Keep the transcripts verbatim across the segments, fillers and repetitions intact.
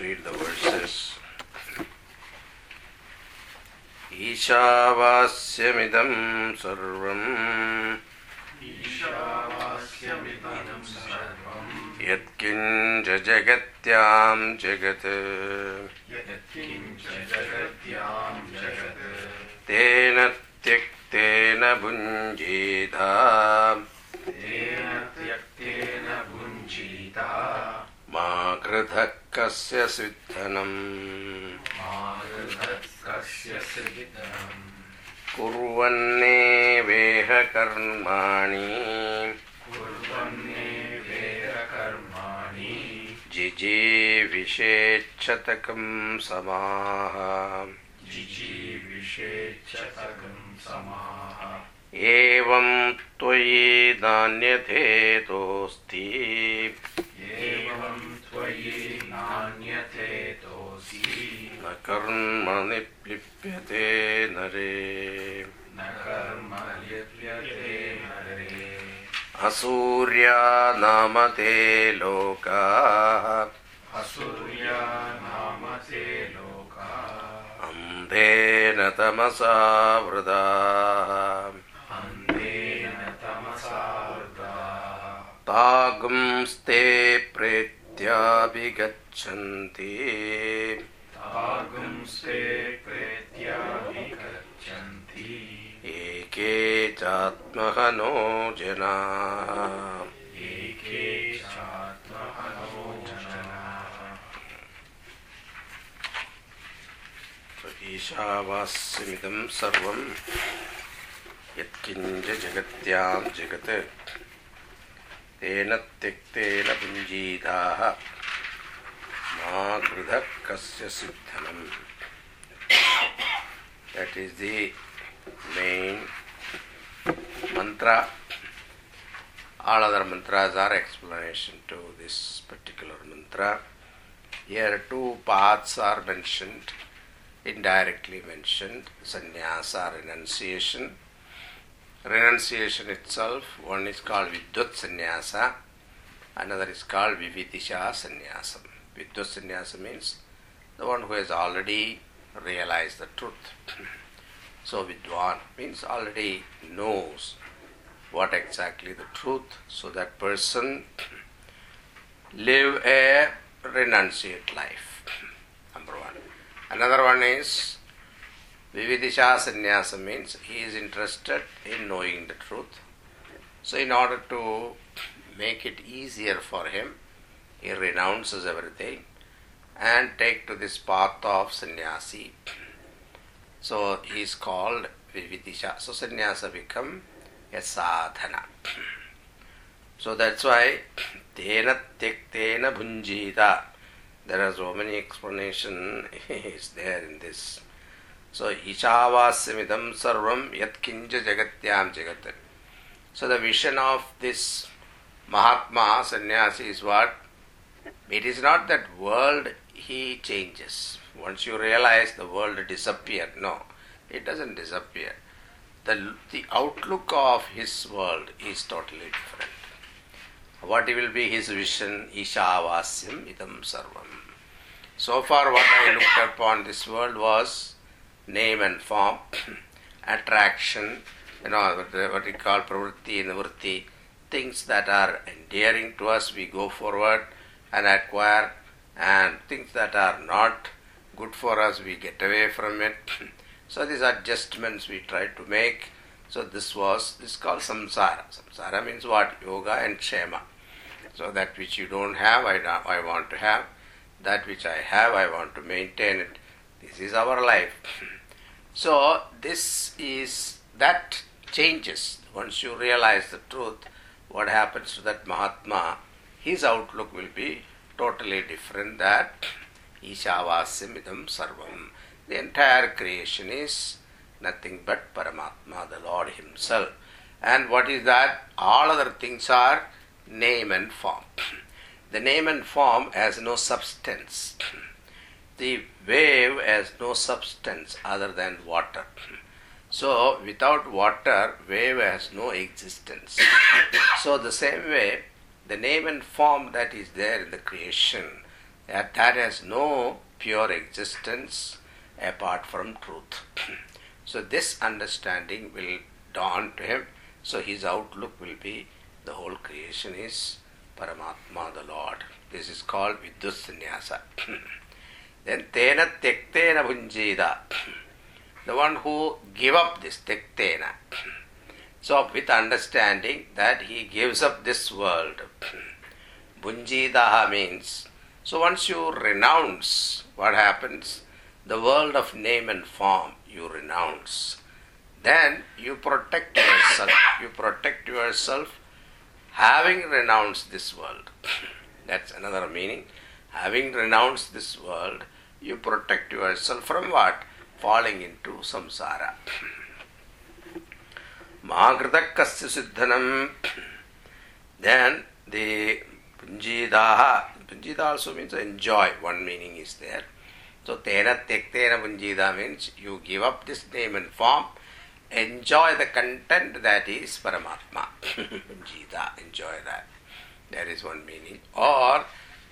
read the verses. Ishavasyamidam sarvam Ishavasyamidam sarvam Yatkinja jagatyam jagat Yatkinja jagatyam jagat Tena tyaktena bunjita Tena tyaktena bunjita Mākṛdha kasya siddhanam Kurvanne veha karmāni Kurvanne veha karmāni Jiji vishechchatakam samāha Jiji vishechchatakam samāha Evam tvayi nānyate tosti Evam tvayi nānyate tosti Na karma liplipyate nare Na karma liplipyate nare Asurya namate loka Asurya namate loka Amdena tamasa vrada Tāgumste pretyabhigachanti Tāgumste pretyabhigachanti Eke chatmahano jana Eke chatmahano jana So Ishavasyamidam sarvam Yatkinja jagatyam jagate Tena tektena punjitaha Mākṛdha kasya siddhanam. That is the main mantra. All other mantras are explanation to this particular mantra. Here two paths are mentioned, indirectly mentioned, sannyasa, renunciation. Renunciation itself, one is called Vidvat Sannyasa, another is called Vividisha Sannyasa. Vidvat Sannyasa means the one who has already realized the truth. So Vidvan means already knows what exactly the truth. So that person live a renunciate life, number one. Another one is Vividisha Sannyasa means he is interested in knowing the truth. So in order to make it easier for him, he renounces everything and take to this path of sannyasi. So he is called Vividisha. So sannyasa become a sadhana. So that's why Tena Tektena Bhunjita. There are so many explanations is there in this. So, Ishavasyamidam sarvam yatkinja jagatyam jagat. So, the vision of this Mahatma, sannyasi, is what? It is not that world he changes. Once you realize the world disappears, no, it doesn't disappear. The, the outlook of his world is totally different. What will be his vision? Ishavasyamidam sarvam. So far, what I looked upon this world was name and form, attraction, you know, what we call pravritti, nivritti, things that are endearing to us, we go forward and acquire, and things that are not good for us, we get away from it. So these adjustments we try to make. So this was, this is called samsara. Samsara means what? Yoga and kshema. So that which you don't have, I, I want to have. That which I have, I want to maintain it. This is our life. So this is, that changes. Once you realize the truth, what happens to that Mahatma, his outlook will be totally different. That Ishavasyamidam sarvam. The entire creation is nothing but Paramatma, the Lord Himself. And what is that? All other things are name and form. The name and form has no substance. The wave has no substance other than water. So, without water, wave has no existence. So, the same way, the name and form that is there in the creation, that has no pure existence apart from truth. So this understanding will dawn to him. So his outlook will be the whole creation is Paramatma, the Lord. This is called Vidvat Sannyasa. Then Tena Tektena Bhunjida, the one who give up this Tektena. So with understanding that he gives up this world. Bhunjidaha means, so once you renounce, what happens? The world of name and form, you renounce. Then you protect yourself. You protect yourself having renounced this world. That's another meaning. Having renounced this world, you protect yourself from what? Falling into samsara. Mahagridakasya siddhanam. Then the punjidaha. Punjida also means enjoy. One meaning is there. So tena tektena punjida means you give up this name and form. Enjoy the content that is Paramatma. Punjida, enjoy that. That is one meaning. Or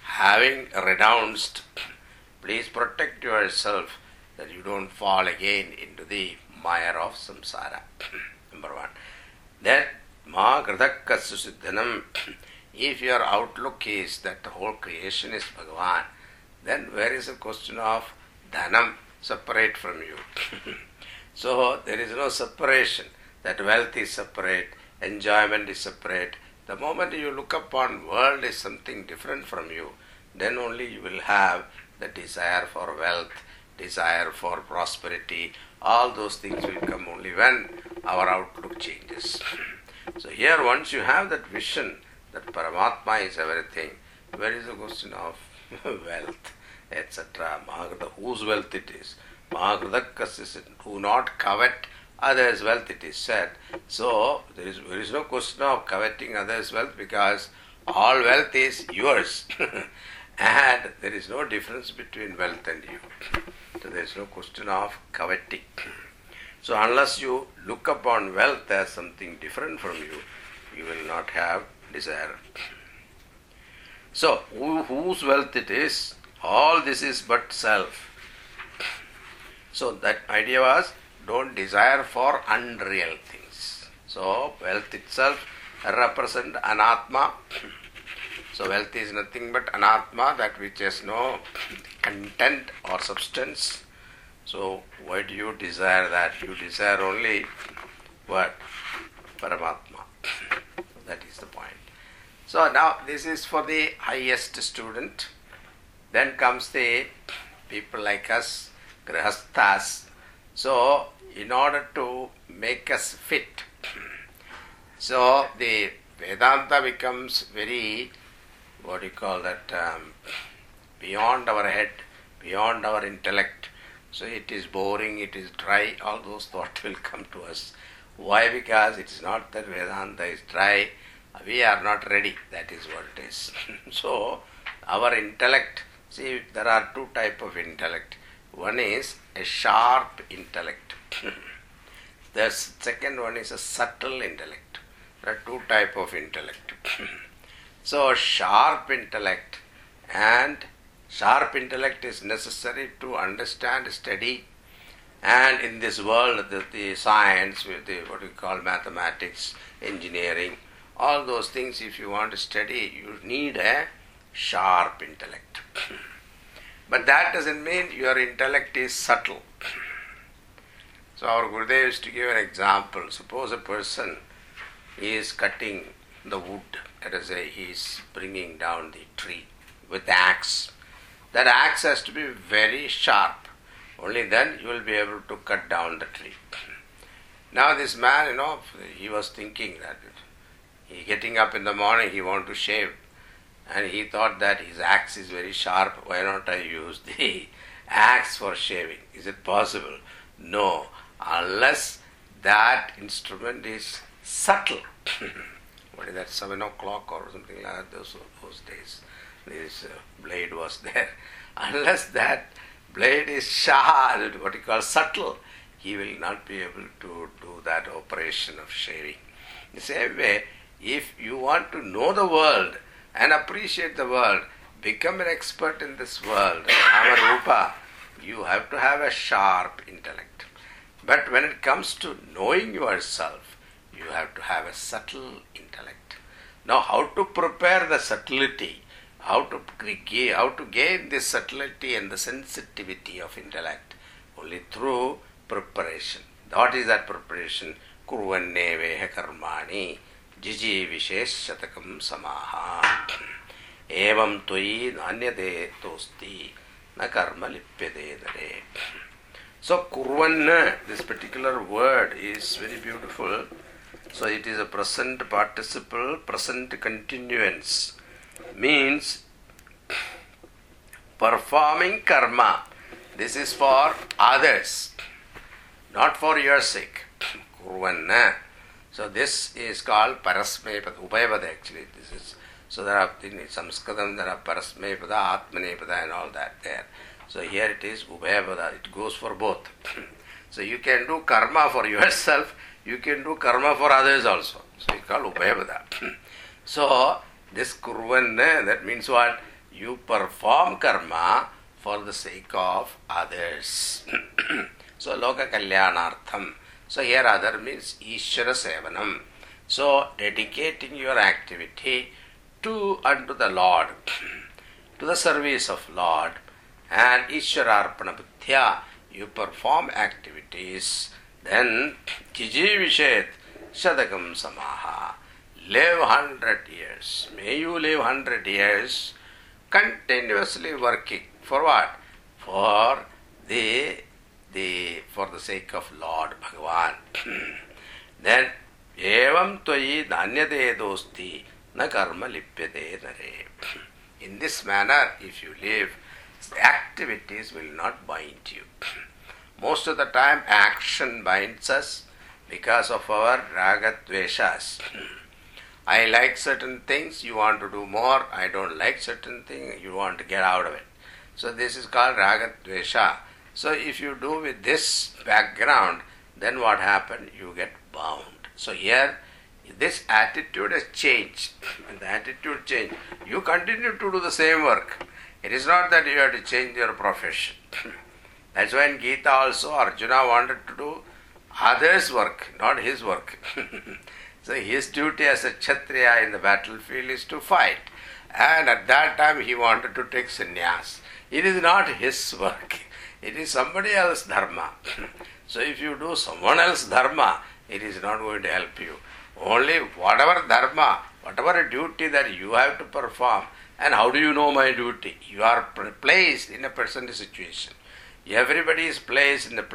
having renounced, please protect yourself that you don't fall again into the mire of samsara. Number one. That ma gridakkasu siddhanam. If your outlook is that the whole creation is Bhagavan, then where is the question of dhanam separate from you? So there is no separation, that wealth is separate, enjoyment is separate. The moment you look upon world is something different from you, then only you will have the desire for wealth, desire for prosperity. All those things will come only when our outlook changes. So here once you have that vision, that Paramatma is everything, where is the question of wealth, et cetera, whose wealth it is? Do not covet others' wealth, it is said. So there is, there is no question of coveting others' wealth because all wealth is yours. And there is no difference between wealth and you. So there is no question of coveting. So unless you look upon wealth as something different from you, you will not have desire. So who, whose wealth it is, all this is but self. So that idea was, don't desire for unreal things. So wealth itself represents anatma. So wealth is nothing but anatma, that which has no content or substance. So why do you desire that? You desire only what? Paramatma. That is the point. So now this is for the highest student. Then comes the people like us, grahasthas. So in order to make us fit, so the Vedanta becomes very, what do you call that, um, beyond our head, beyond our intellect. So it is boring, it is dry, all those thoughts will come to us. Why? Because it is not that Vedanta is dry, we are not ready, that is what it is. So our intellect, see, there are two types of intellect. One is a sharp intellect. The second one is a subtle intellect. There are two types of intellect. So sharp intellect, and sharp intellect is necessary to understand, study. And in this world, the, the science, with the what we call mathematics, engineering, all those things, if you want to study, you need a sharp intellect. But that doesn't mean your intellect is subtle. So our Gurudev used to give an example. Suppose a person is cutting the wood. Let us say he is bringing down the tree with the axe. That axe has to be very sharp. Only then you will be able to cut down the tree. Now this man, you know, he was thinking that he getting up in the morning, he wanted to shave. And he thought that his axe is very sharp, why not I use the axe for shaving? Is it possible? No, unless that instrument is subtle. What is that, seven o'clock or something like that, those, those days, this uh, blade was there. Unless that blade is sharp, what you call subtle, he will not be able to do that operation of shaving. In the same way, if you want to know the world and appreciate the world, become an expert in this world, Namarupa, you have to have a sharp intellect. But when it comes to knowing yourself, you have to have a subtle intellect. Now, how to prepare the subtlety, how to gain, how to gain this subtlety and the sensitivity of intellect? Only through preparation. What is that preparation? Kurvanne veha karmani, jiji vishesh shatakam samaha, evam toi nanyade tosti, na karma lippede dare. So, kurvanna, this particular word is very beautiful. So, it is a present participle, present continuance. Means, performing karma. This is for others, not for your sake. Kurvanna. So, this is called parasmepada, upayavada actually. This is, so, there are in Sanskritam, there are parasmepada, atmanepada and all that there. So here it is upayavada, it goes for both. So you can do karma for yourself, you can do karma for others also. So it's called upayavada. So this kurvanna, that means what? You perform karma for the sake of others. So loka kalyanartham. So here other means Ishvara sevanam. So dedicating your activity to unto the Lord, to the service of Lord. And Ishwararpana buddhya, you perform activities, then Kijivishet Shadakam Samaha, live hundred years. May you live hundred years continuously working. For what? For the the for the sake of Lord Bhagavan. Then Evam Tvayi Nanyade Dosti Na Karma Lipyade Nare. In this manner, if you live, activities will not bind you. Most of the time action binds us because of our raga-dveshas. I like certain things, you want to do more. I don't like certain things, you want to get out of it. So this is called raga-dvesha. So if you do with this background, then what happened? You get bound. So here this attitude has changed. When the attitude changed, you continue to do the same work. It is not that you have to change your profession. That's why in Gita also Arjuna wanted to do others' work, not his work. So his duty as a Kshatriya in the battlefield is to fight. And at that time he wanted to take sannyas. It is not his work. It is somebody else's dharma. So if you do someone else's dharma, it is not going to help you. Only whatever dharma, whatever duty that you have to perform. And how do you know my duty? You are placed in a present situation. Everybody is placed in a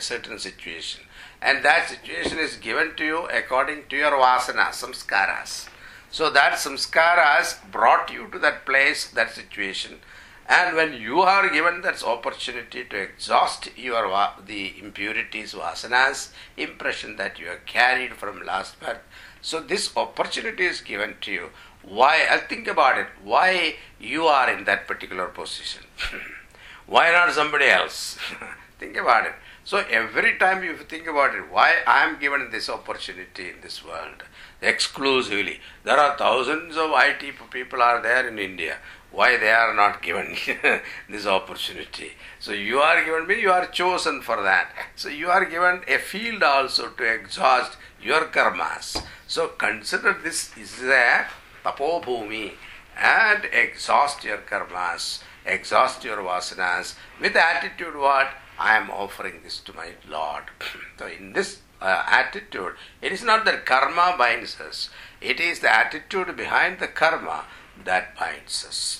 certain situation. And that situation is given to you according to your vasanas, samskaras. So that samskaras brought you to that place, that situation. And when you are given that opportunity to exhaust your the impurities, vasanas, impression that you are carried from last birth. So this opportunity is given to you. Why? I'll think about it. Why you are in that particular position? Why not somebody else? Think about it. So every time you think about it, why I am given this opportunity in this world exclusively? There are thousands of I T people are there in India. Why they are not given this opportunity? So you are given, you are chosen for that. So you are given a field also to exhaust your karmas. So consider this is a tapo bhumi and exhaust your karmas, exhaust your vasanas with the attitude what? I am offering this to my Lord. So in this uh, attitude, it is not that karma binds us. It is the attitude behind the karma that binds us.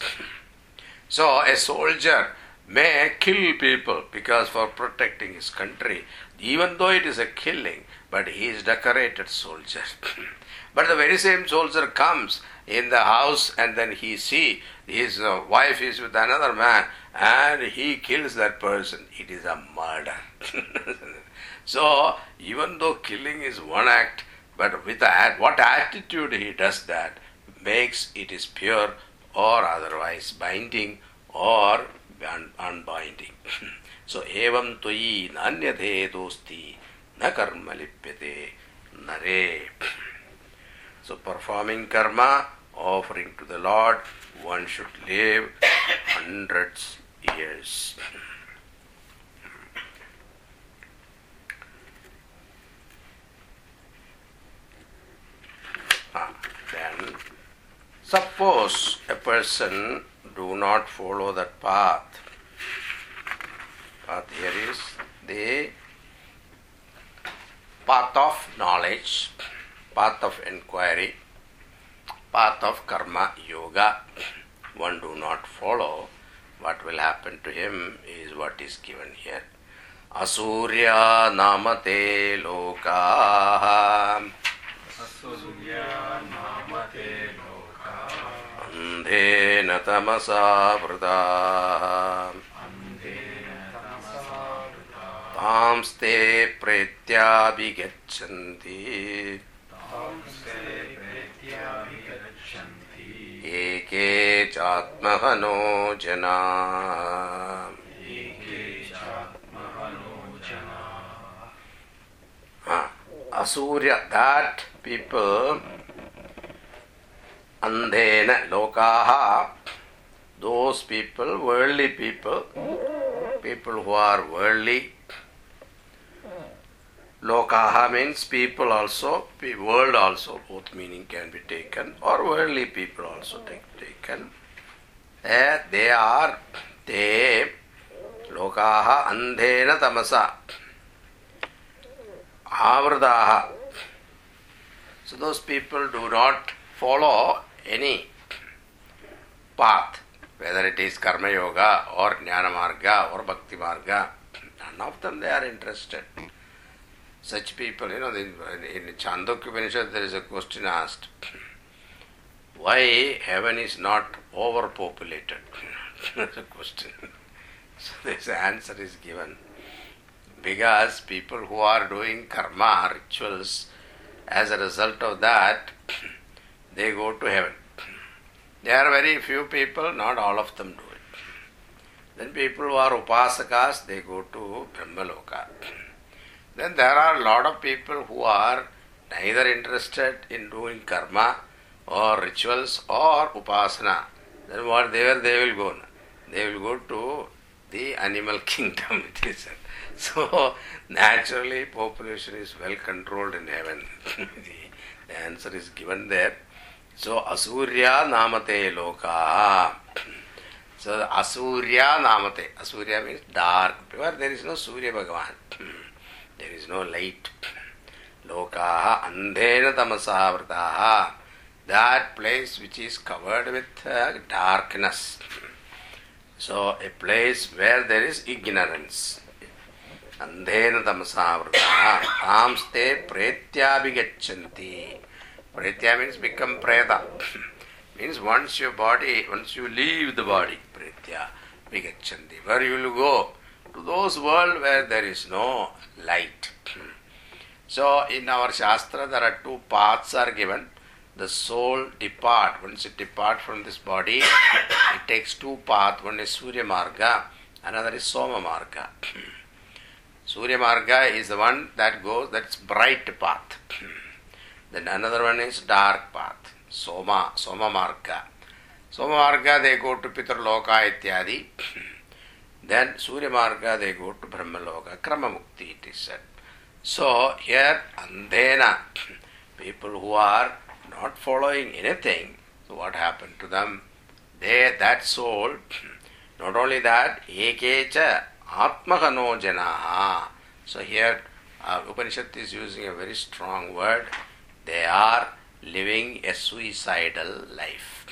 So a soldier may kill people because for protecting his country, even though it is a killing, but he is decorated soldier. But the very same soldier comes in the house and then he see his wife is with another man and he kills that person. It is a murder. So even though killing is one act, but with a, what attitude he does that makes it is pure or otherwise binding or un- unbinding. So evam toyi nanyate dosti na karma lipyate nare. So performing karma, offering to the Lord, one should live hundreds years. Ah, then, suppose a person do not follow that path. Path here is the path of knowledge, path of inquiry, path of Karma Yoga. One do not follow, what will happen to him is what is given here. Asurya namate lokaha, Asurya namate lokaha, Andhe natamasa vrdaha, Andhe natamasa vrdaha, Tamste pretyabhigachanti, Tamste Eke Chatmahano Jana. Eke Chatmahano Jana. Ah, Asurya, that people, Andhena Lokaha, those people, worldly people, people who are worldly. Lokaha means people also, world also, both meaning can be taken, or worldly people also take, taken. Eh, they are, they, Lokaha andhena tamasa, avradaha. So those people do not follow any path, whether it is Karma Yoga or Jnana Marga or Bhakti Marga. None of them they are interested. Such people, you know, in Chandogya Upanishad there is a question asked, why heaven is not overpopulated? That's a question. So this answer is given. Because people who are doing karma, rituals, as a result of that, they go to heaven. There are very few people, not all of them do it. Then people who are upasakas, they go to Brahmaloka. Then there are a lot of people who are neither interested in doing karma or rituals or upasana. Then what they were, they will go. They will go to the animal kingdom. It is. So naturally population is well controlled in heaven. The answer is given there. So Asurya namate loka. So Asurya namate. Asurya means dark. Where there is no Surya Bhagavan. There is no light. Lokaha andhena tamasa vrtaha. That place which is covered with uh, darkness. So a place where there is ignorance. Andhena tamasa vrtaha. Tamste pretyabhigachanti. Pretya means become preta. Means once your body, once you leave the body, pretyabhigachanti. Where you will go? To those world where there is no light. So in our Shastra there are two paths are given. The soul depart. Once it departs from this body, it takes two paths. One is Surya Marga, another is Soma Marga. Surya Marga is the one that goes, that's bright path. Then another one is dark path. Soma, Soma Marga. Soma Marga they go to Pitraloka ityadi. Then Surya Marga they go to Brahmaloka, Krama Mukti it is said. So here Andhena, people who are not following anything, so what happened to them? They, that soul, not only that, Ekecha Atmahano Janaha. So here uh, Upanishad is using a very strong word. They are living a suicidal life.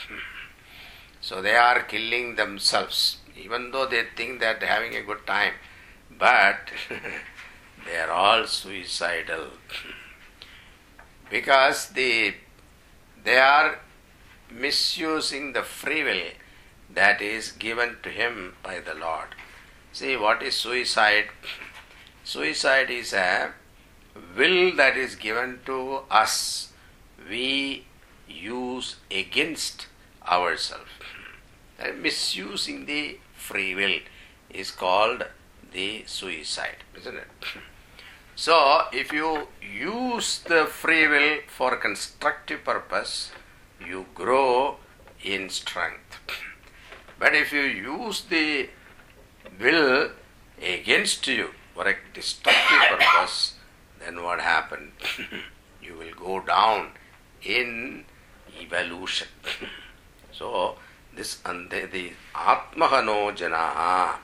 So they are killing themselves. Even though they think that they are having a good time, but they are all suicidal. Because the, they are misusing the free will that is given to him by the Lord. See, what is suicide? Suicide is a will that is given to us. We use against ourselves. Misusing the free will is called the suicide, isn't it? So, if you use the free will for constructive purpose, you grow in strength. But if you use the will against you for a destructive purpose, then what happened? You will go down in evolution. So, this ante, the Atmahano Janaha,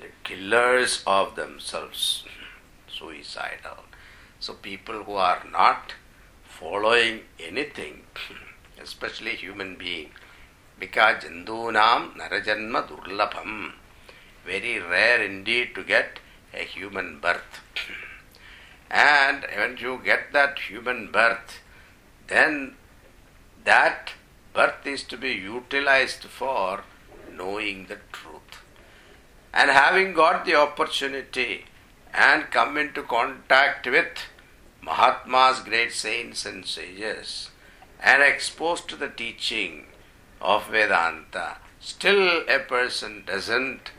the killers of themselves, suicidal. So, people who are not following anything, especially human being, because Jindunam Narajanma Durlabham, very rare indeed to get a human birth. And when you get that human birth, then that birth is to be utilized for knowing the truth. And having got the opportunity and come into contact with Mahatmas, great saints and sages, and exposed to the teaching of Vedanta, still a person doesn't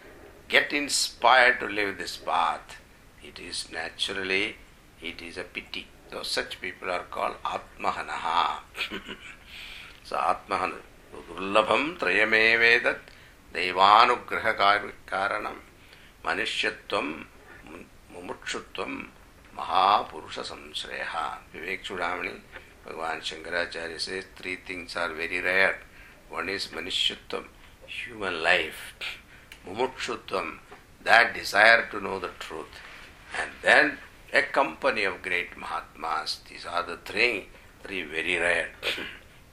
get inspired to live this path. It is naturally, it is a pity. So such people are called Atmahanaha. So Atmahana Durlabham Trayame Vedat Devanugraha Karanam Manishyatvam Mumutshutvam Mahapurusha Samsreha. Vivek Chudamani, Bhagavan Shankaracharya says three things are very rare. One is Manishyatvam, human life. Mumutshutvam, that desire to know the truth. And then a company of great Mahatmas. These are the three, three very rare.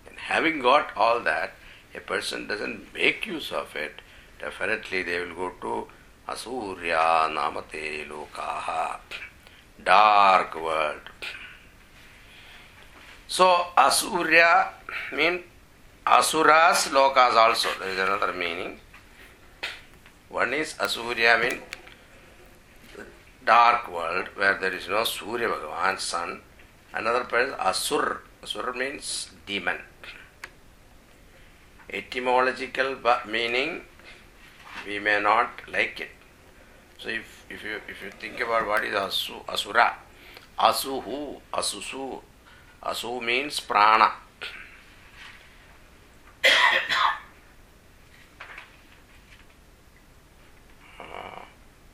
And having got all that, a person doesn't make use of it, definitely they will go to Asurya Namate Lokaha, dark world. So Asurya means Asuras Lokas also. There is another meaning. One is Asurya means dark world where there is no Surya Bhagavan's sun. Another person Asur. Asur means demon. Etymological meaning we may not like it. So if, if you if you think about what is Asu, Asura, Asuhu, Asusu, Asu means prana.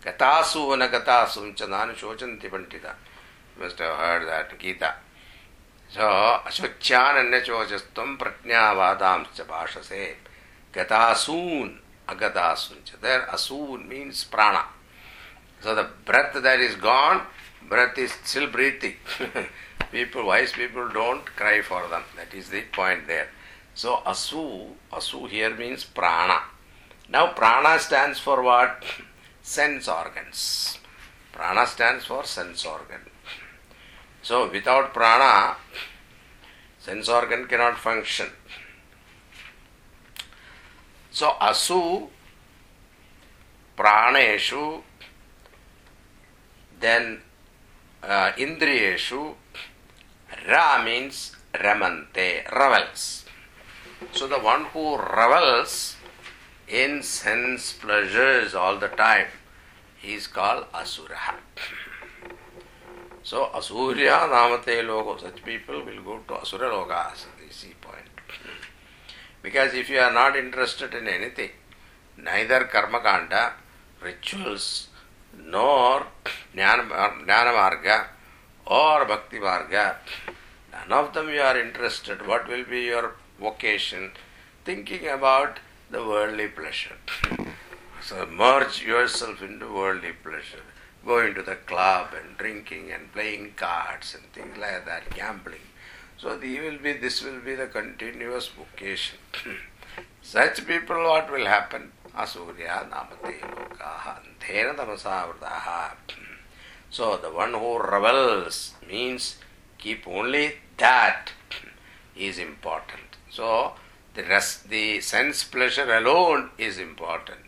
Katasu vanakatasu chananu shochanti Pandita. You must have heard that Gita. So, ashvacchyananya chochastam pratnyavadam cha bhashase. Katasun agatasun cha. There asun means prana. So the breath that is gone, breath is still breathing. People, wise people don't cry for them. That is the point there. So asu, asu here means prana. Now prana stands for what? Sense organs. Prana stands for sense organ. So without prana, sense organ cannot function. So asu, praneshu, then uh, indriyeshu, ra means ramante, revels. So the one who revels in sense pleasures all the time, he is called Asura. So, Asurya Namate Loka, such people will go to Asura Loka, so this is the point. Because if you are not interested in anything, neither Karma Kanda, rituals, nor Jnana Marga or Bhakti Marga, none of them you are interested, what will be your vocation? Thinking about the worldly pleasure. So merge yourself into worldly pleasure. Go into the club and drinking and playing cards and things like that, gambling. So the will be, this will be the continuous vocation. Such people, what will happen? Asurya namate lokaha antena tamasavrudaha. So the one who revels means keep only that is important. So The rest, the sense pleasure alone is important.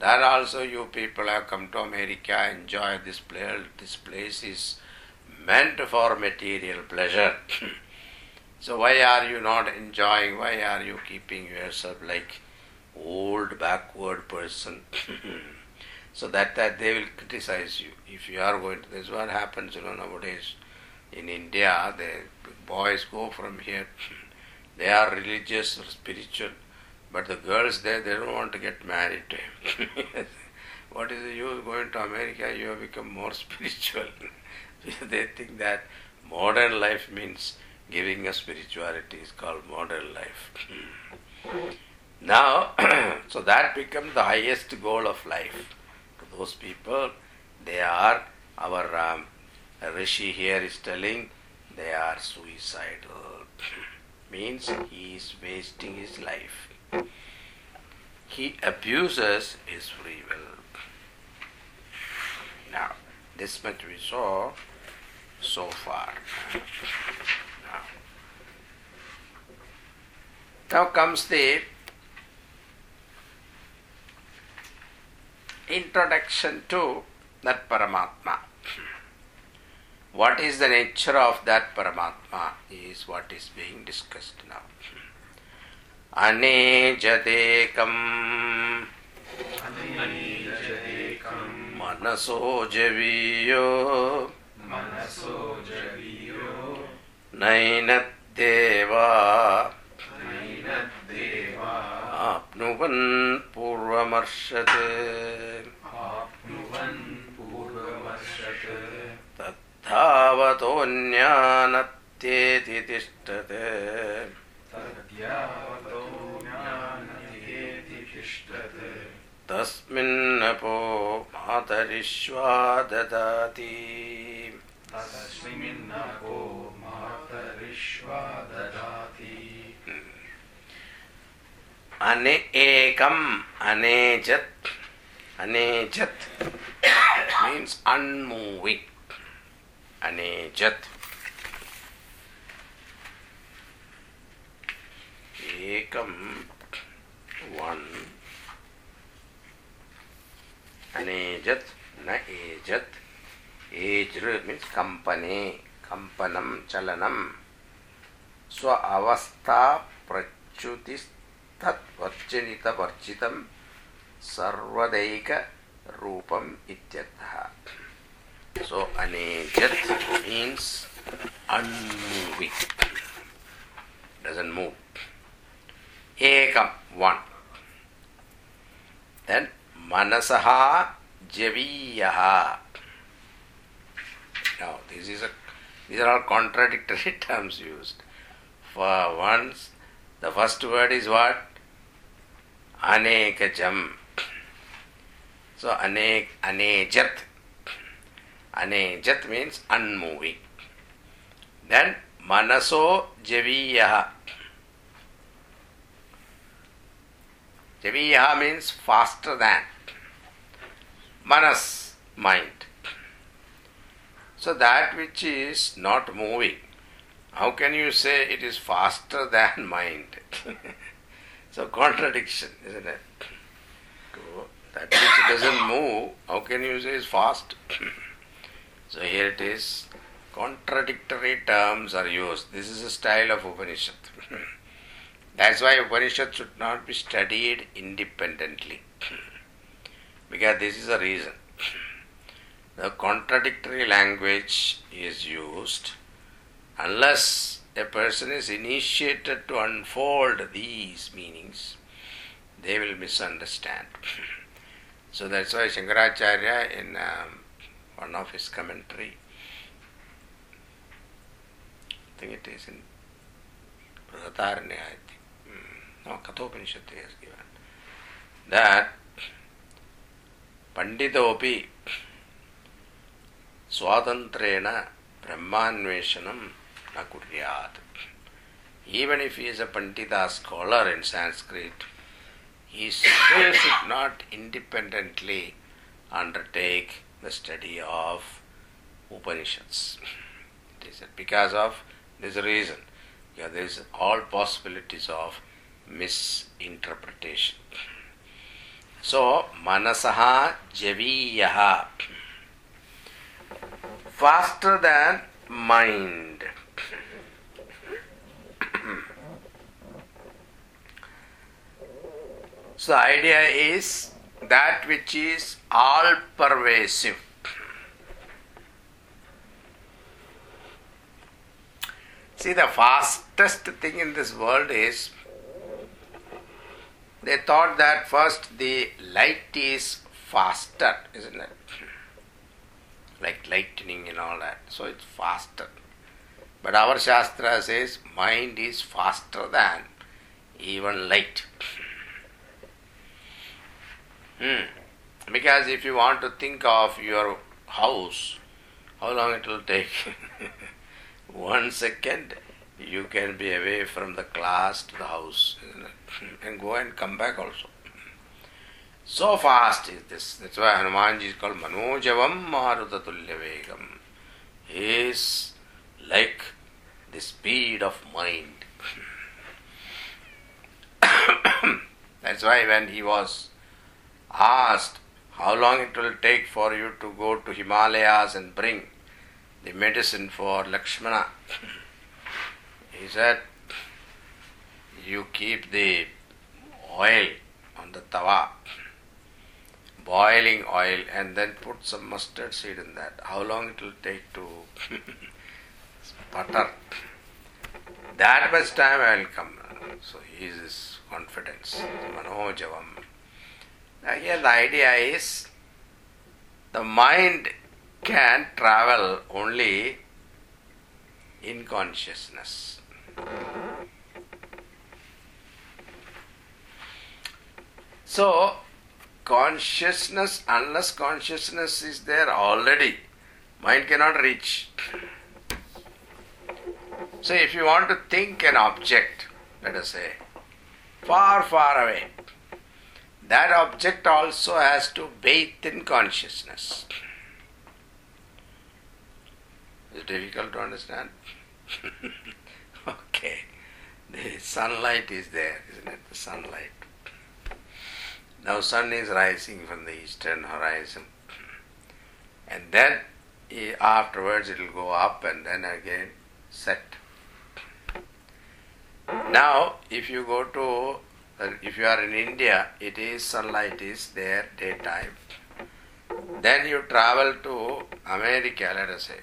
That also you people have come to America, enjoy this place. This place is meant for material pleasure. So why are you not enjoying? Why are you keeping yourself like old backward person? So that, that they will criticize you. If you are going to, this is what happens, you know, nowadays in India, the boys go from here They are religious or spiritual, but the girls there, they don't want to get married to him. What is the use going to America? You have become more spiritual. They think that modern life means giving a spirituality is called modern life. Now, so that becomes the highest goal of life. To those people, they are, our um, Rishi here is telling, they are suicidal. Means he is wasting his life. He abuses his free will. Now, this much we saw so far. Now, now comes the introduction to that Paramatma. What is the nature of that Paramatma is what is being discussed now. Anejadekam, Anejadekam, Manaso Javiyo, Manaso Javiyo, Nainat Devaha, Nainat Devaha, Apnuvan Purvamarshat, Apnuvan Purvamarshat, Tathavato Jnanate Tishtate, Tathavato Jnanate Tishtate, Tasminnapo matarishva dadati, Tasminnapo matarishva dadati. Ane ekam anejat, anejat means unmoving. Anejat. Ekam, one. Anejat, na ejat. Ejr means kampane, kampanam, chalanam. Swa avastha prachutis tat varchinita varchitam sarvadaika rupam ityatha. So, anejat means unmoving, doesn't move. Ekam, one. Then, manasaha javiyaha. Now, this is a, these are all contradictory terms used. For once, the first word is what? Anekajam. So, anek, anejat. Anejat means unmoving. Then, manaso javiyaha. Javiyaha means faster than. Manas, mind. So, that which is not moving. How can you say it is faster than mind? So, contradiction, isn't it? That which doesn't move, how can you say is fast? So here it is, contradictory terms are used. This is a style of Upanishad. That's why Upanishad should not be studied independently. Because this is a reason. The contradictory language is used unless a person is initiated to unfold these meanings, they will misunderstand. So that's why Shankaracharya in um, one of his commentary, I think it is in Pratarnya, I think, no, Kathopanishad he has given, that Pandita-opi swatantrena brahmanveshanam na kuryat. Even if he is a Pandita scholar in Sanskrit, he still should not independently undertake the study of Upanishads. It is because of this reason. Yeah, there is all possibilities of misinterpretation. So, manasaha javiyaha. Faster than mind. So, the idea is that which is all-pervasive. See, the fastest thing in this world is, they thought that first the light is faster, isn't it? Like lightning and all that. So it's faster. But our Shastra says mind is faster than even light. Hmm. Because if you want to think of your house, how long it will take? One second, you can be away from the class to the house, isn't it? And go and come back also. So fast is this. That's why Hanumanji is called Manojavam Marutatulyavegam. He is like the speed of mind. That's why when he was asked how long it will take for you to go to Himalayas and bring the medicine for Lakshmana, he said, you keep the oil on the tawa, boiling oil, and then put some mustard seed in that. How long it will take to sputter? That much time I will come. So he is his confidence. Manojavam. Now here the idea is, the mind can travel only in consciousness. So, consciousness, unless consciousness is there already, mind cannot reach. So, if you want to think an object, let us say, far, far away, that object also has to bathe in consciousness. Is it difficult to understand? Okay. The sunlight is there, isn't it? The sunlight. Now sun is rising from the eastern horizon, and then afterwards it will go up and then again set. Now if you go to, if you are in India, it is sunlight is there daytime. Then you travel to America, let us say.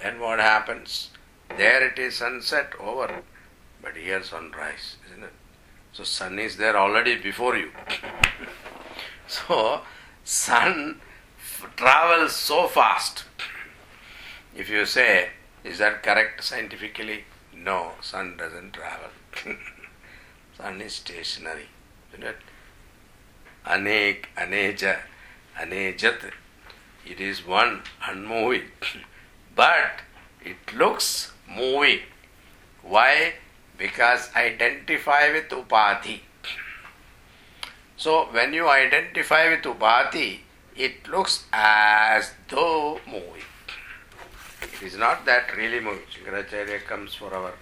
Then what happens? There it is sunset over, but here sunrise, isn't it? So sun is there already before you. So sun f- travels so fast. If you say, is that correct scientifically? No, sun doesn't travel. Sun is stationary, isn't it? Anek, aneja, anejat. It is one, unmoving. But it looks moving. Why? Because identify with upadhi. So when you identify with upadhi, it looks as though moving. It is not that really moving. Shankaracharya comes for our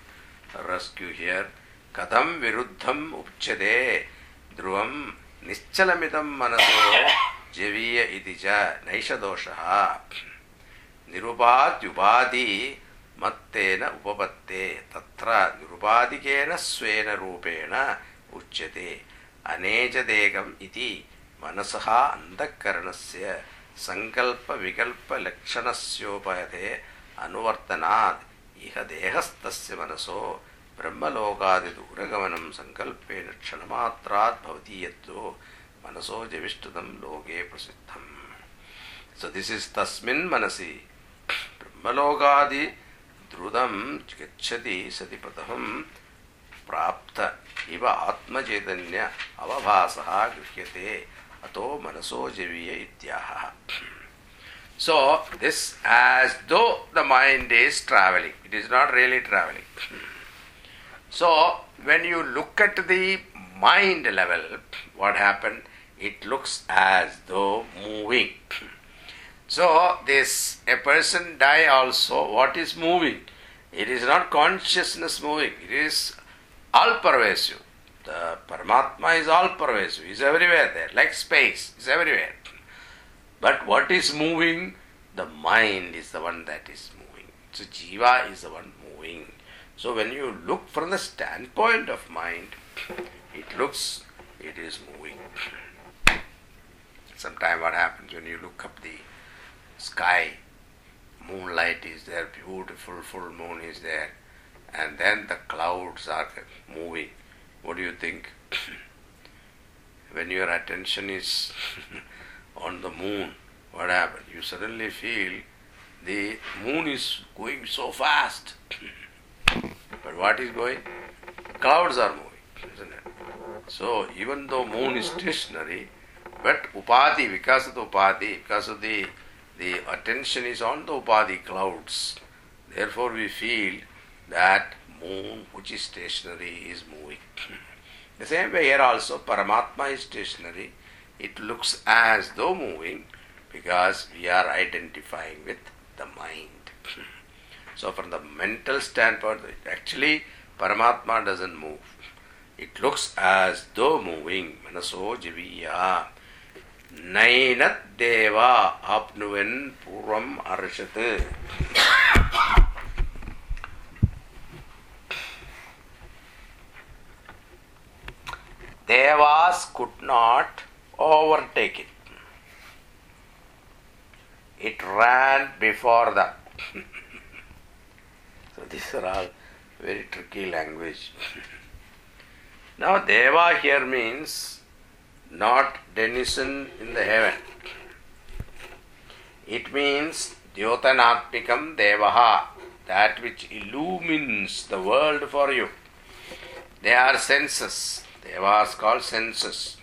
rescue here. Kadam viruddham upchade dhruvam nischalamidam manaso javiya idija naishadoshaha nirupat yubadi Mattena upapatte tatra nirupadikena svena rupena uchyate anejadekam iti manasaha antakaranasya sankalpa vikalpa lakshanasyopayate anuvartanad iha dehastasya manaso brahmalokadiduragamanam sankalpena kshanamatrad bhavatiyatto manaso javishtutam loke prasiddham. So this is tasmin manasi brahmalokadi Drudam chikachati satipataham prapta iva atma chaitanya avabhasaha grihyate ato manaso javiya ityaha. So, this as though the mind is travelling. It is not really travelling. So, when you look at the mind level, what happened? It looks as though moving. So, this, a person die also, what is moving? It is not consciousness moving, it is all-pervasive. The Paramatma is all-pervasive, he is everywhere there, like space, he is everywhere. But what is moving? The mind is the one that is moving. So, Jiva is the one moving. So, when you look from the standpoint of mind, it looks, it is moving. Sometimes what happens when you look up the sky, moonlight is there, beautiful full moon is there, and then the clouds are moving. What do you think? When your attention is on the moon, what happens? You suddenly feel the moon is going so fast. But what is going? Clouds are moving, isn't it? So even though moon is stationary, but upadhi, because of the upadhi, because of the the attention is on the upadhi clouds. Therefore we feel that moon, which is stationary, is moving. The same way here also, Paramatma is stationary. It looks as though moving because we are identifying with the mind. So from the mental standpoint, actually Paramatma doesn't move. It looks as though moving. Manaso Javiyo. Nainat Deva Apnuven Puram Arshat. Devas could not overtake it. It ran before them. So these are all very tricky language. Now Deva here means not denizen in the heaven. It means Dhyotanatmikam Devaha, that which illumines the world for you. They are senses. Devas called senses.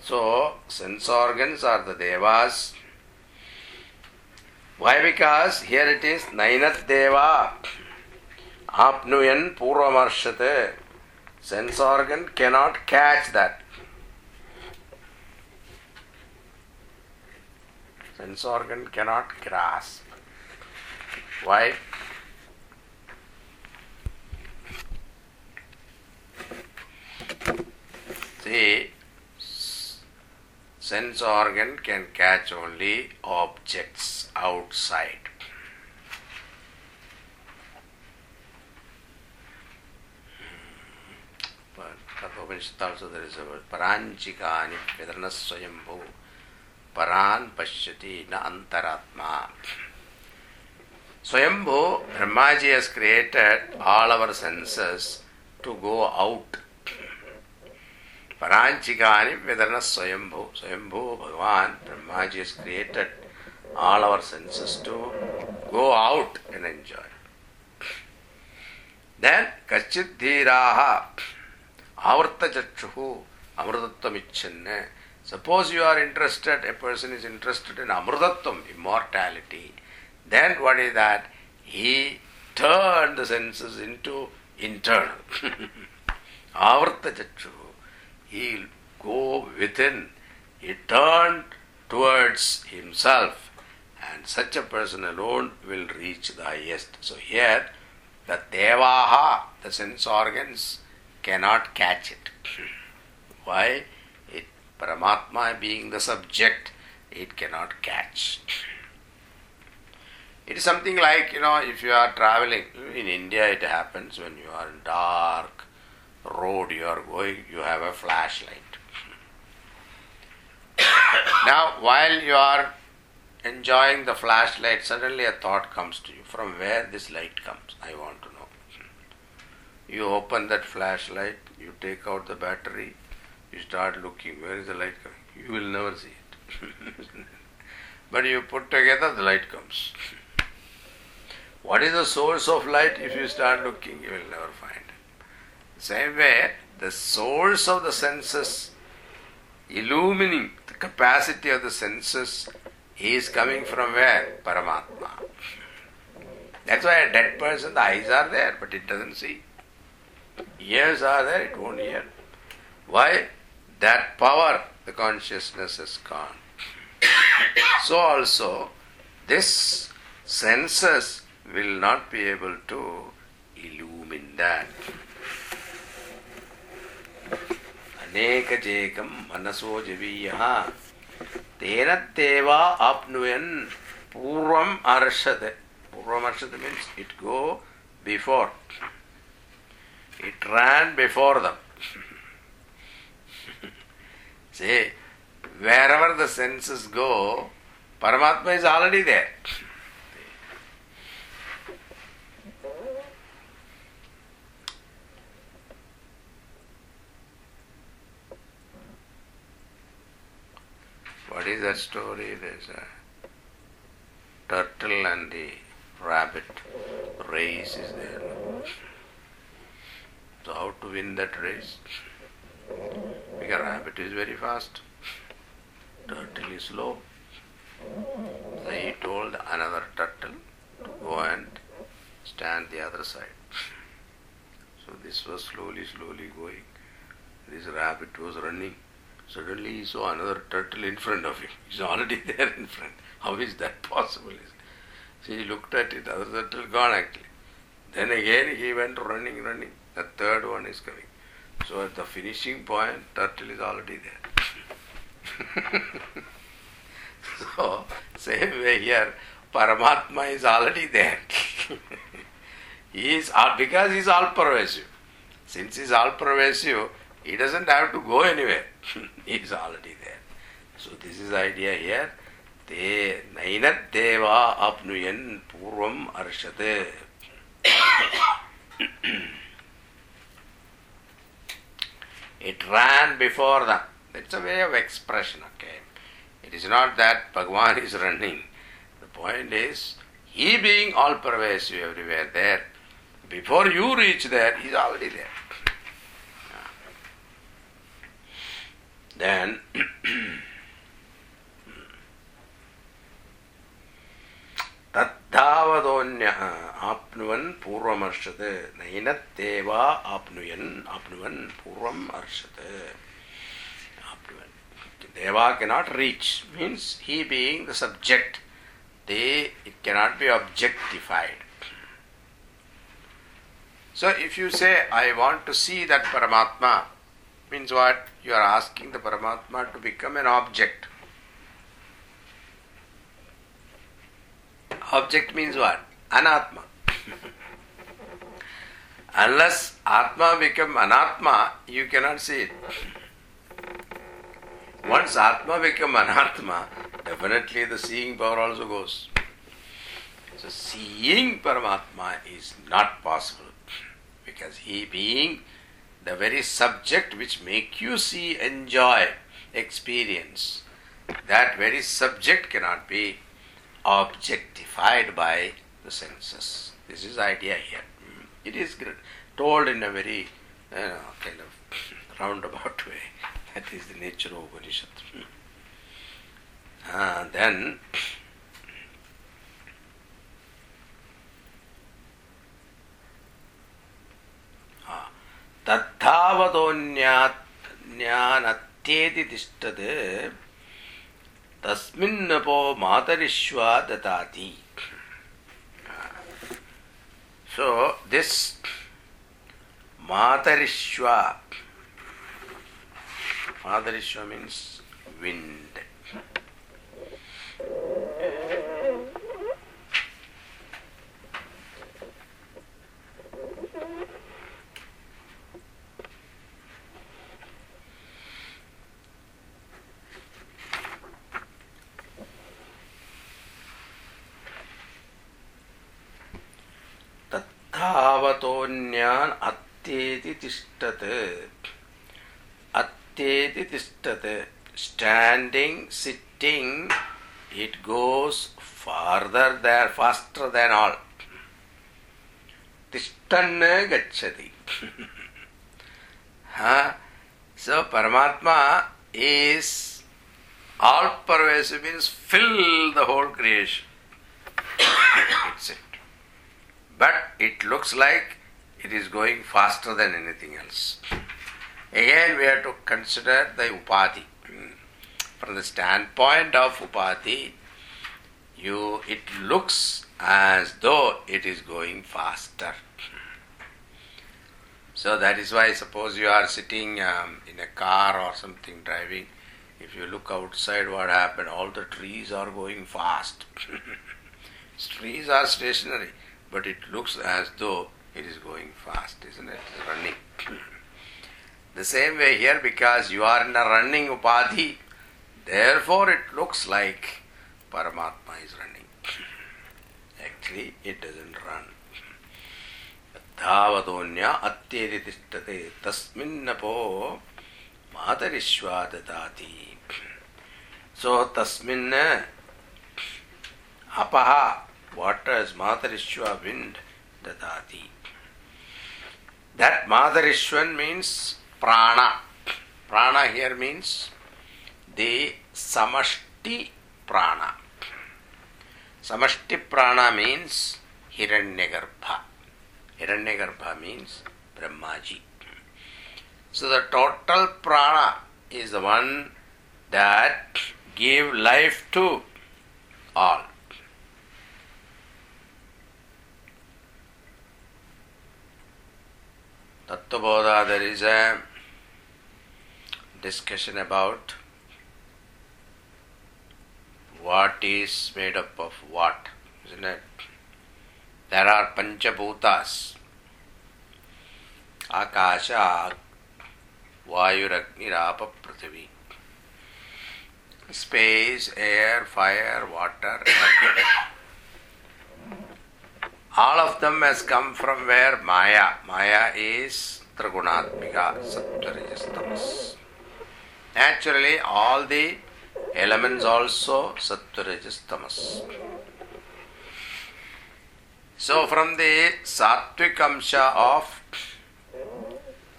So, sense organs are the devas. Why? Because here it is, Nainat Deva Apnuyan Purvamarshate. Sense organ cannot catch that. Sense organ cannot grasp. Why? See, sense organ can catch only objects outside. But Upanishad also there is a word, Paranchikani Vedanaswayambhu Paran Pashyati Na Antaratma. Swayambhu, Brahmaji has created all our senses to go out. Paranchikani Vedana Swayambhu. Swayambhu, Bhagavan, Brahmaji has created all our senses to go out and enjoy. Then, Kachit Dhiraha Avarta Jachuhu Amrudatvam Ichchanne. Suppose you are interested, a person is interested in Amrudatvam, immortality. Then what is that? He turned the senses into internal. Avarta Jachuhu. He'll go within. He turned towards himself, and such a person alone will reach the highest. So here, the Devaha, the sense organs, cannot catch it. Why? It, Paramatma being the subject, it cannot catch. It is something like, you know, if you are traveling, in India it happens when you are in dark road you are going, you have a flashlight. Now, while you are enjoying the flashlight, suddenly a thought comes to you. From where this light comes? I want to know. You open that flashlight, you take out the battery, you start looking. Where is the light coming? You will never see it. But you put together, the light comes. What is the source of light? If you start looking, you will never find. Same way, the source of the senses, illumining the capacity of the senses, is coming from where? Paramatma. That's why a dead person, the eyes are there, but it doesn't see. Ears are there, it won't hear. Why? That power, the consciousness is gone. So also, this senses will not be able to illumine that. Anejadekam Manaso Javiyo Tenat Deva Apnuyan Purvam Arshad. Purvam Arshad means it go before. It ran before them. See, wherever the senses go, Paramatma is already there. What is that story? There's a turtle and the rabbit race is there. So how to win that race? Because rabbit is very fast, turtle is slow. So he told another turtle to go and stand the other side. So this was slowly, slowly going. This rabbit was running. Suddenly he saw another turtle in front of him. He's already there in front. How is that possible? So he looked at it. Other turtle gone actually. Then again he went running, running. The third one is coming. So at the finishing point, turtle is already there. So, same way here, Paramatma is already there. He is all, because he is all-pervasive. Since he is all-pervasive, he doesn't have to go anywhere. He is already there. So this is the idea here. Te Nainat Deva Apnuyan Purvam Arshate. It ran before them. That's a way of expression, okay? It is not that Bhagavan is running. The point is, he being all-pervasive everywhere there, before you reach there, he is already there. Then, Tattavadonya apnuvan purvam arshate, nainat deva apnuyan apnuvan purvam arshate. Deva cannot reach, means he being the subject, they it cannot be objectified. So if you say, I want to see that Paramatma, means what? You are asking the Paramatma to become an object. Object means what? Anatma. Unless Atma become Anatma, you cannot see it. Once Atma become Anatma, definitely the seeing power also goes. So seeing Paramatma is not possible, because he being the very subject which make you see, enjoy, experience, that very subject cannot be objectified by the senses. This is the idea here. It is told in a very you know, kind of roundabout way. That is the nature of Upanishad. Ah, then, Tatthavadonyat jnanatyeti tishtade tasminnapo matarishva datati. So, this matarishva, matarishva means wind. Tattavatonyaan atteti tishtate. Atteti tishtate. Standing, sitting, it goes farther there, faster than all. Tishtanna gacchati. Huh? So, Paramatma is all-pervasive, means fill the whole creation. That's it. But it looks like it is going faster than anything else. Again, we have to consider the upadhi. From the standpoint of upadhi, you it looks as though it is going faster. So that is why, suppose you are sitting um, in a car or something driving, if you look outside, what happened? All the trees are going fast. Trees are stationary, but it looks as though it is going fast, isn't it? It's running. The same way here, because you are in a running upadhi, therefore it looks like Paramatma is running. Actually, it doesn't run. Tattavadonya atteritishtate tasminnapo matarishva dadati. So tasmin apaha, water is matarishva, wind, dadati. That matarishvan means prana. Prana here means the samashti prana. Samashti prana means Hiranyagarbha. Hiranyagarbha means Brahmaji. So the total prana is the one that gives life to all. Tattva-bodha, there is a discussion about what is made up of what, isn't it? There are panchabhutas, akasha, vayuragnirapa-prithivi, space, air, fire, water, water. All of them has come from where? Maya. Maya is Trigunatmika, Sattva-rajas-tamas. Naturally, all the elements also Sattva-rajas-tamas. So from the sattvic amsha of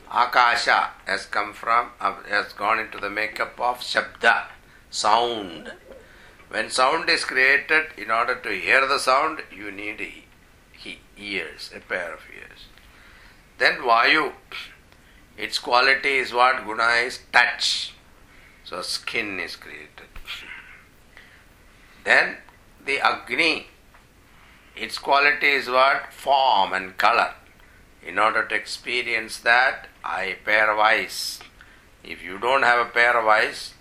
akasha has come from, has gone into the makeup of shabda, sound. When sound is created, in order to hear the sound, you need ears, a pair of ears. Then vayu, its quality is what? Guna is touch. So skin is created. Then the agni, its quality is what? Form and color. In order to experience that, I pair of eyes. If you don't have a pair of eyes,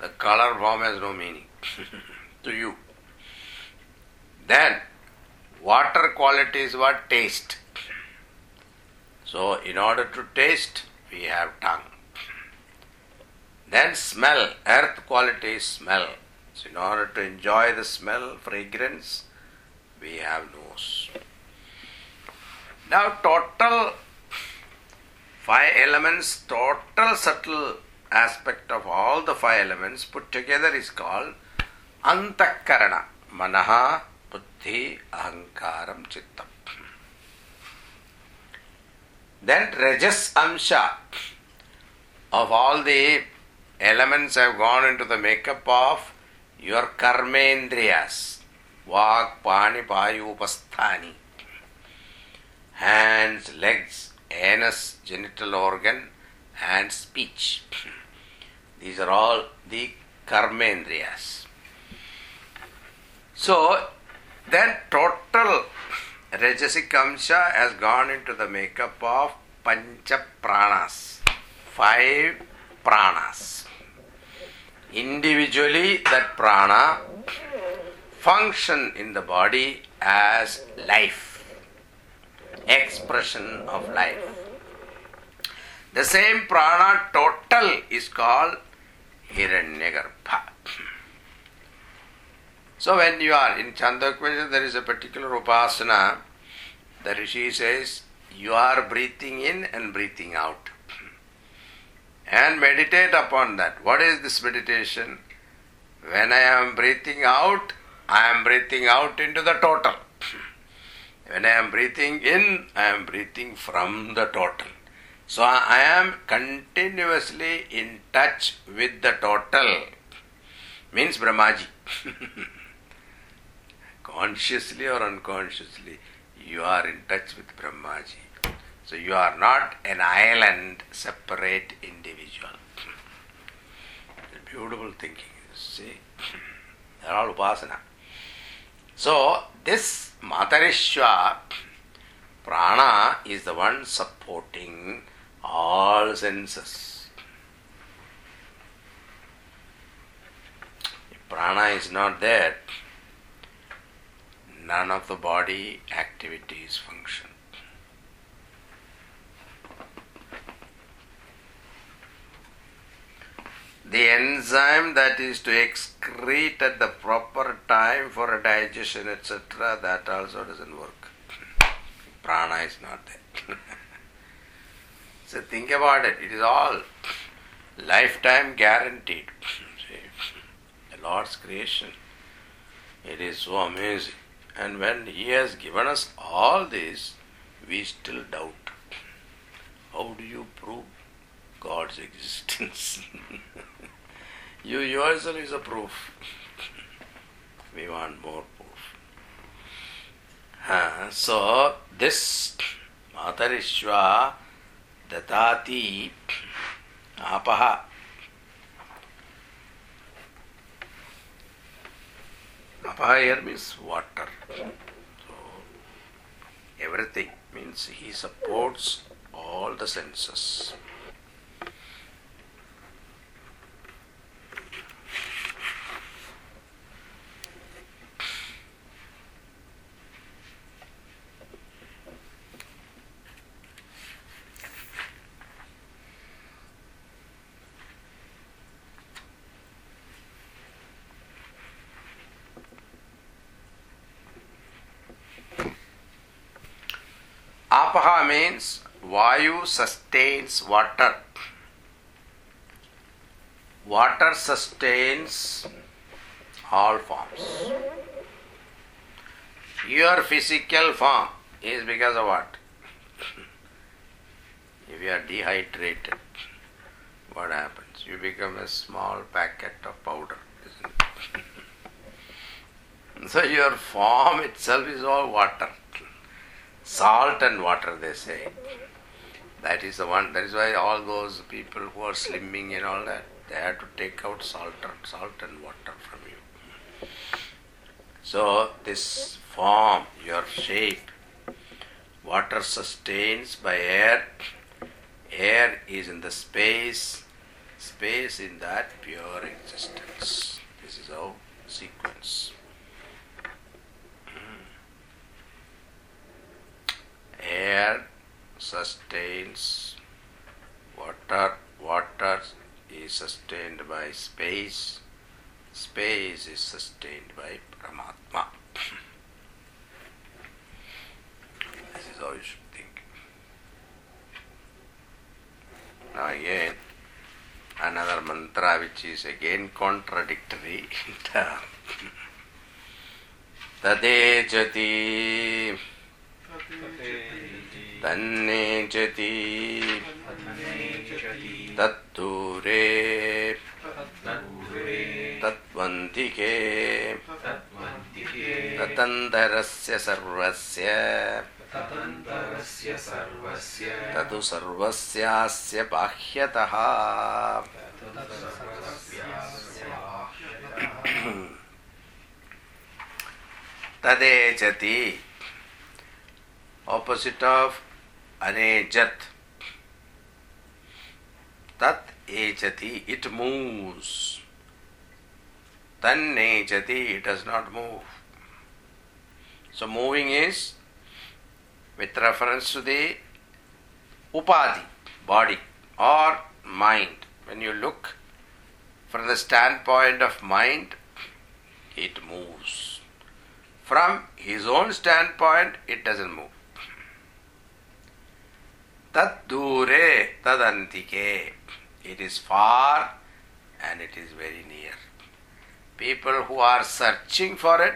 the color form has no meaning to you. Then, water quality is what? Taste. So, in order to taste, we have tongue. Then smell, earth quality is smell. So, in order to enjoy the smell, fragrance, we have nose. Now total five elements, total subtle aspect of all the five elements put together is called antakarana, manaha, buddhi, ahankaram, chittam. Then rajas amsha, of all the elements have gone into the makeup of your karmendriyas. Vak, pani, payu, upasthani. Hands, legs, anus, genital organ, and speech. These are all the karmendriyas. So, then total rajasic amsha has gone into the makeup of pancha pranas, five pranas. Individually, that prana function in the body as life, expression of life. The same prana total is called Hiranyagarbha. So when you are in Chandogya Upanishad, there is a particular upasana. The Rishi says, you are breathing in and breathing out. And meditate upon that. What is this meditation? When I am breathing out, I am breathing out into the total. When I am breathing in, I am breathing from the total. So I am continuously in touch with the total. Means Brahmaji. Consciously or unconsciously, you are in touch with Brahmaji. So you are not an island, separate individual. The beautiful thinking, you see. They are all upasana. So, this matarishva prana is the one supporting all senses. If prana is not there, none of the body activities function. The enzyme that is to excrete at the proper time for digestion, et cetera, that also doesn't work. Prana is not there. So think about it. It is all lifetime guaranteed. See, Lord's creation. It is so amazing. And when He has given us all this, we still doubt. How do you prove God's existence? You yourself is a proof. We want more proof. Huh? So, this matarishva datati apaha. Apaha here means water. So, everything means He supports all the senses. Apaha means Vayu sustains water. Water sustains all forms. Your physical form is because of what? If you are dehydrated, what happens? You become a small packet of powder, isn't it? So your form itself is all water. Salt and water, they say. That is the one. That is why all those people who are slimming and all that, they have to take out salt and salt and water from you. So this form, your shape, water sustains by air. Air is in the space. Space in that pure existence. This is our sequence. Air sustains water, water is sustained by space, space is sustained by Paramatma. This is how you should think. Now again, another mantra which is again contradictory. Tadejati Anejadekam Tature Tatvantike Tatantarasya Sarvasya Tatu Sarvasyasya Bahyataha. Tadejati, opposite of Anejat. Tat ejati, it moves. Tan ejati, it does not move. So moving is with reference to the upadhi, body or mind. When you look from the standpoint of mind, it moves. From his own standpoint, it doesn't move. Tad dure, tad antike. It is far and it is very near. People who are searching for it,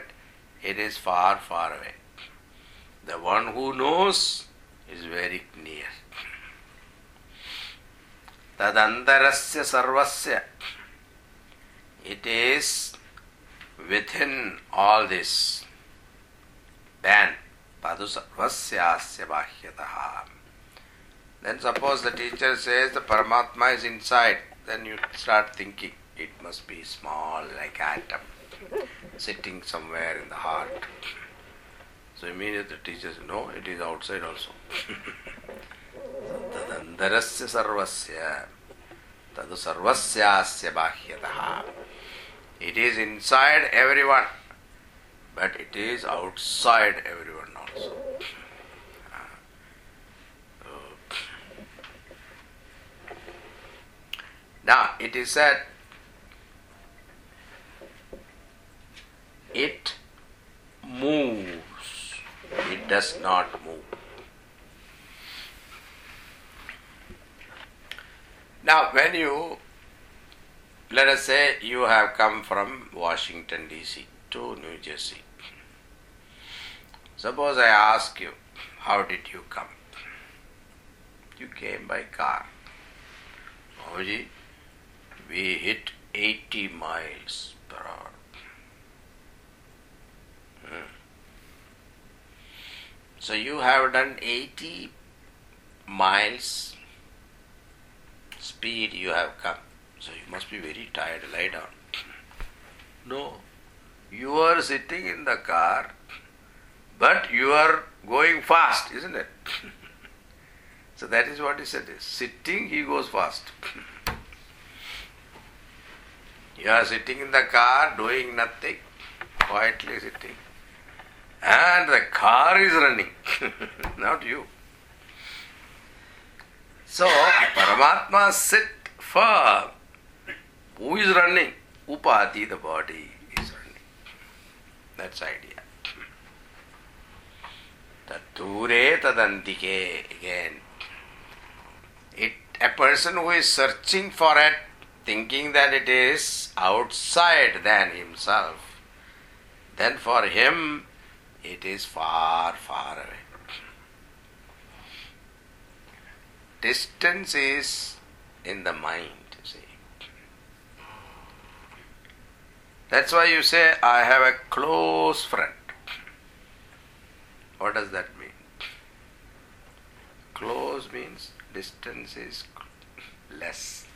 it is far, far away. The one who knows is very near. Tad antarasya sarvasya. It is within all this. Then, padu sarvasyasya bahyataha. Then suppose the teacher says the Paramatma is inside, then you start thinking it must be small like atom, sitting somewhere in the heart. So immediately the teacher says, no, it is outside also. Tadandarasya sarvasya, tadu sarvasyasya bahyataha. It is inside everyone, but it is outside everyone also. Now, it is said, it moves, it does not move. Now, when you Let us say you have come from Washington D C to New Jersey. Suppose I ask you, how did you come? You came by car. Babaji, we hit eighty miles per hour. Hmm. So you have done eighty miles speed you have come. So you must be very tired, lie down. No, you are sitting in the car, but you are going fast, isn't it? So that is what he said. Sitting, he goes fast. You are sitting in the car, doing nothing, quietly sitting. And the car is running, not you. So, Paramatma sit firm. Who is running? Upadhi, the body, is running. That's the idea. Tature tadantike, again. It, a person who is searching for it, thinking that it is outside than himself, then for him it is far, far away. Distance is in the mind, you see. That's why you say, I have a close friend. What does that mean? Close means distance is less.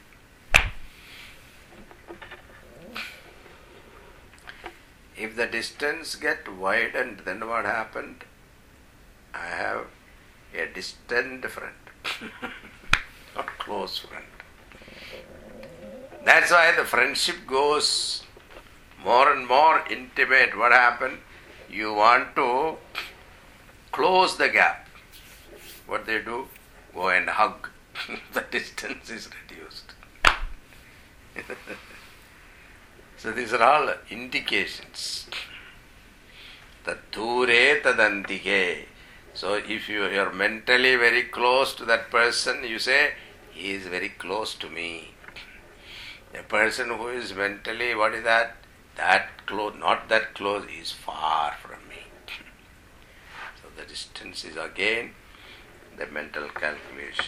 If the distance get widened, then what happened? I have a distant friend, not close friend. That's why the friendship goes more and more intimate. What happened? You want to close the gap. What they do? Go and hug. The distance is reduced. So these are all indications. Tature tadantike. So if you are mentally very close to that person, you say, he is very close to me. A person who is mentally, what is that? That close, not that close, is far from me. So the distance is again the mental calculation.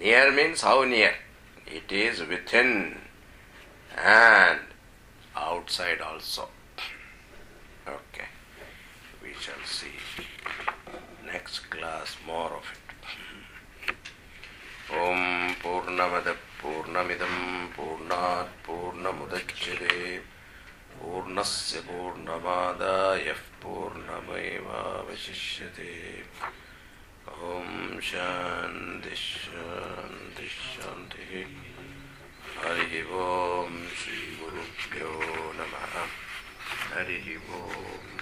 Near means how near? It is within and outside also. Okay, we shall see next class more of it. Om Purnamada Purnamidam Purnat Purnamudachyate Purnasya Purnamadaya Purnameva Vasishyate. Om Shanti Shanti Shanti. Hari Om Shri Guru Pyo Namaha. Hari Om.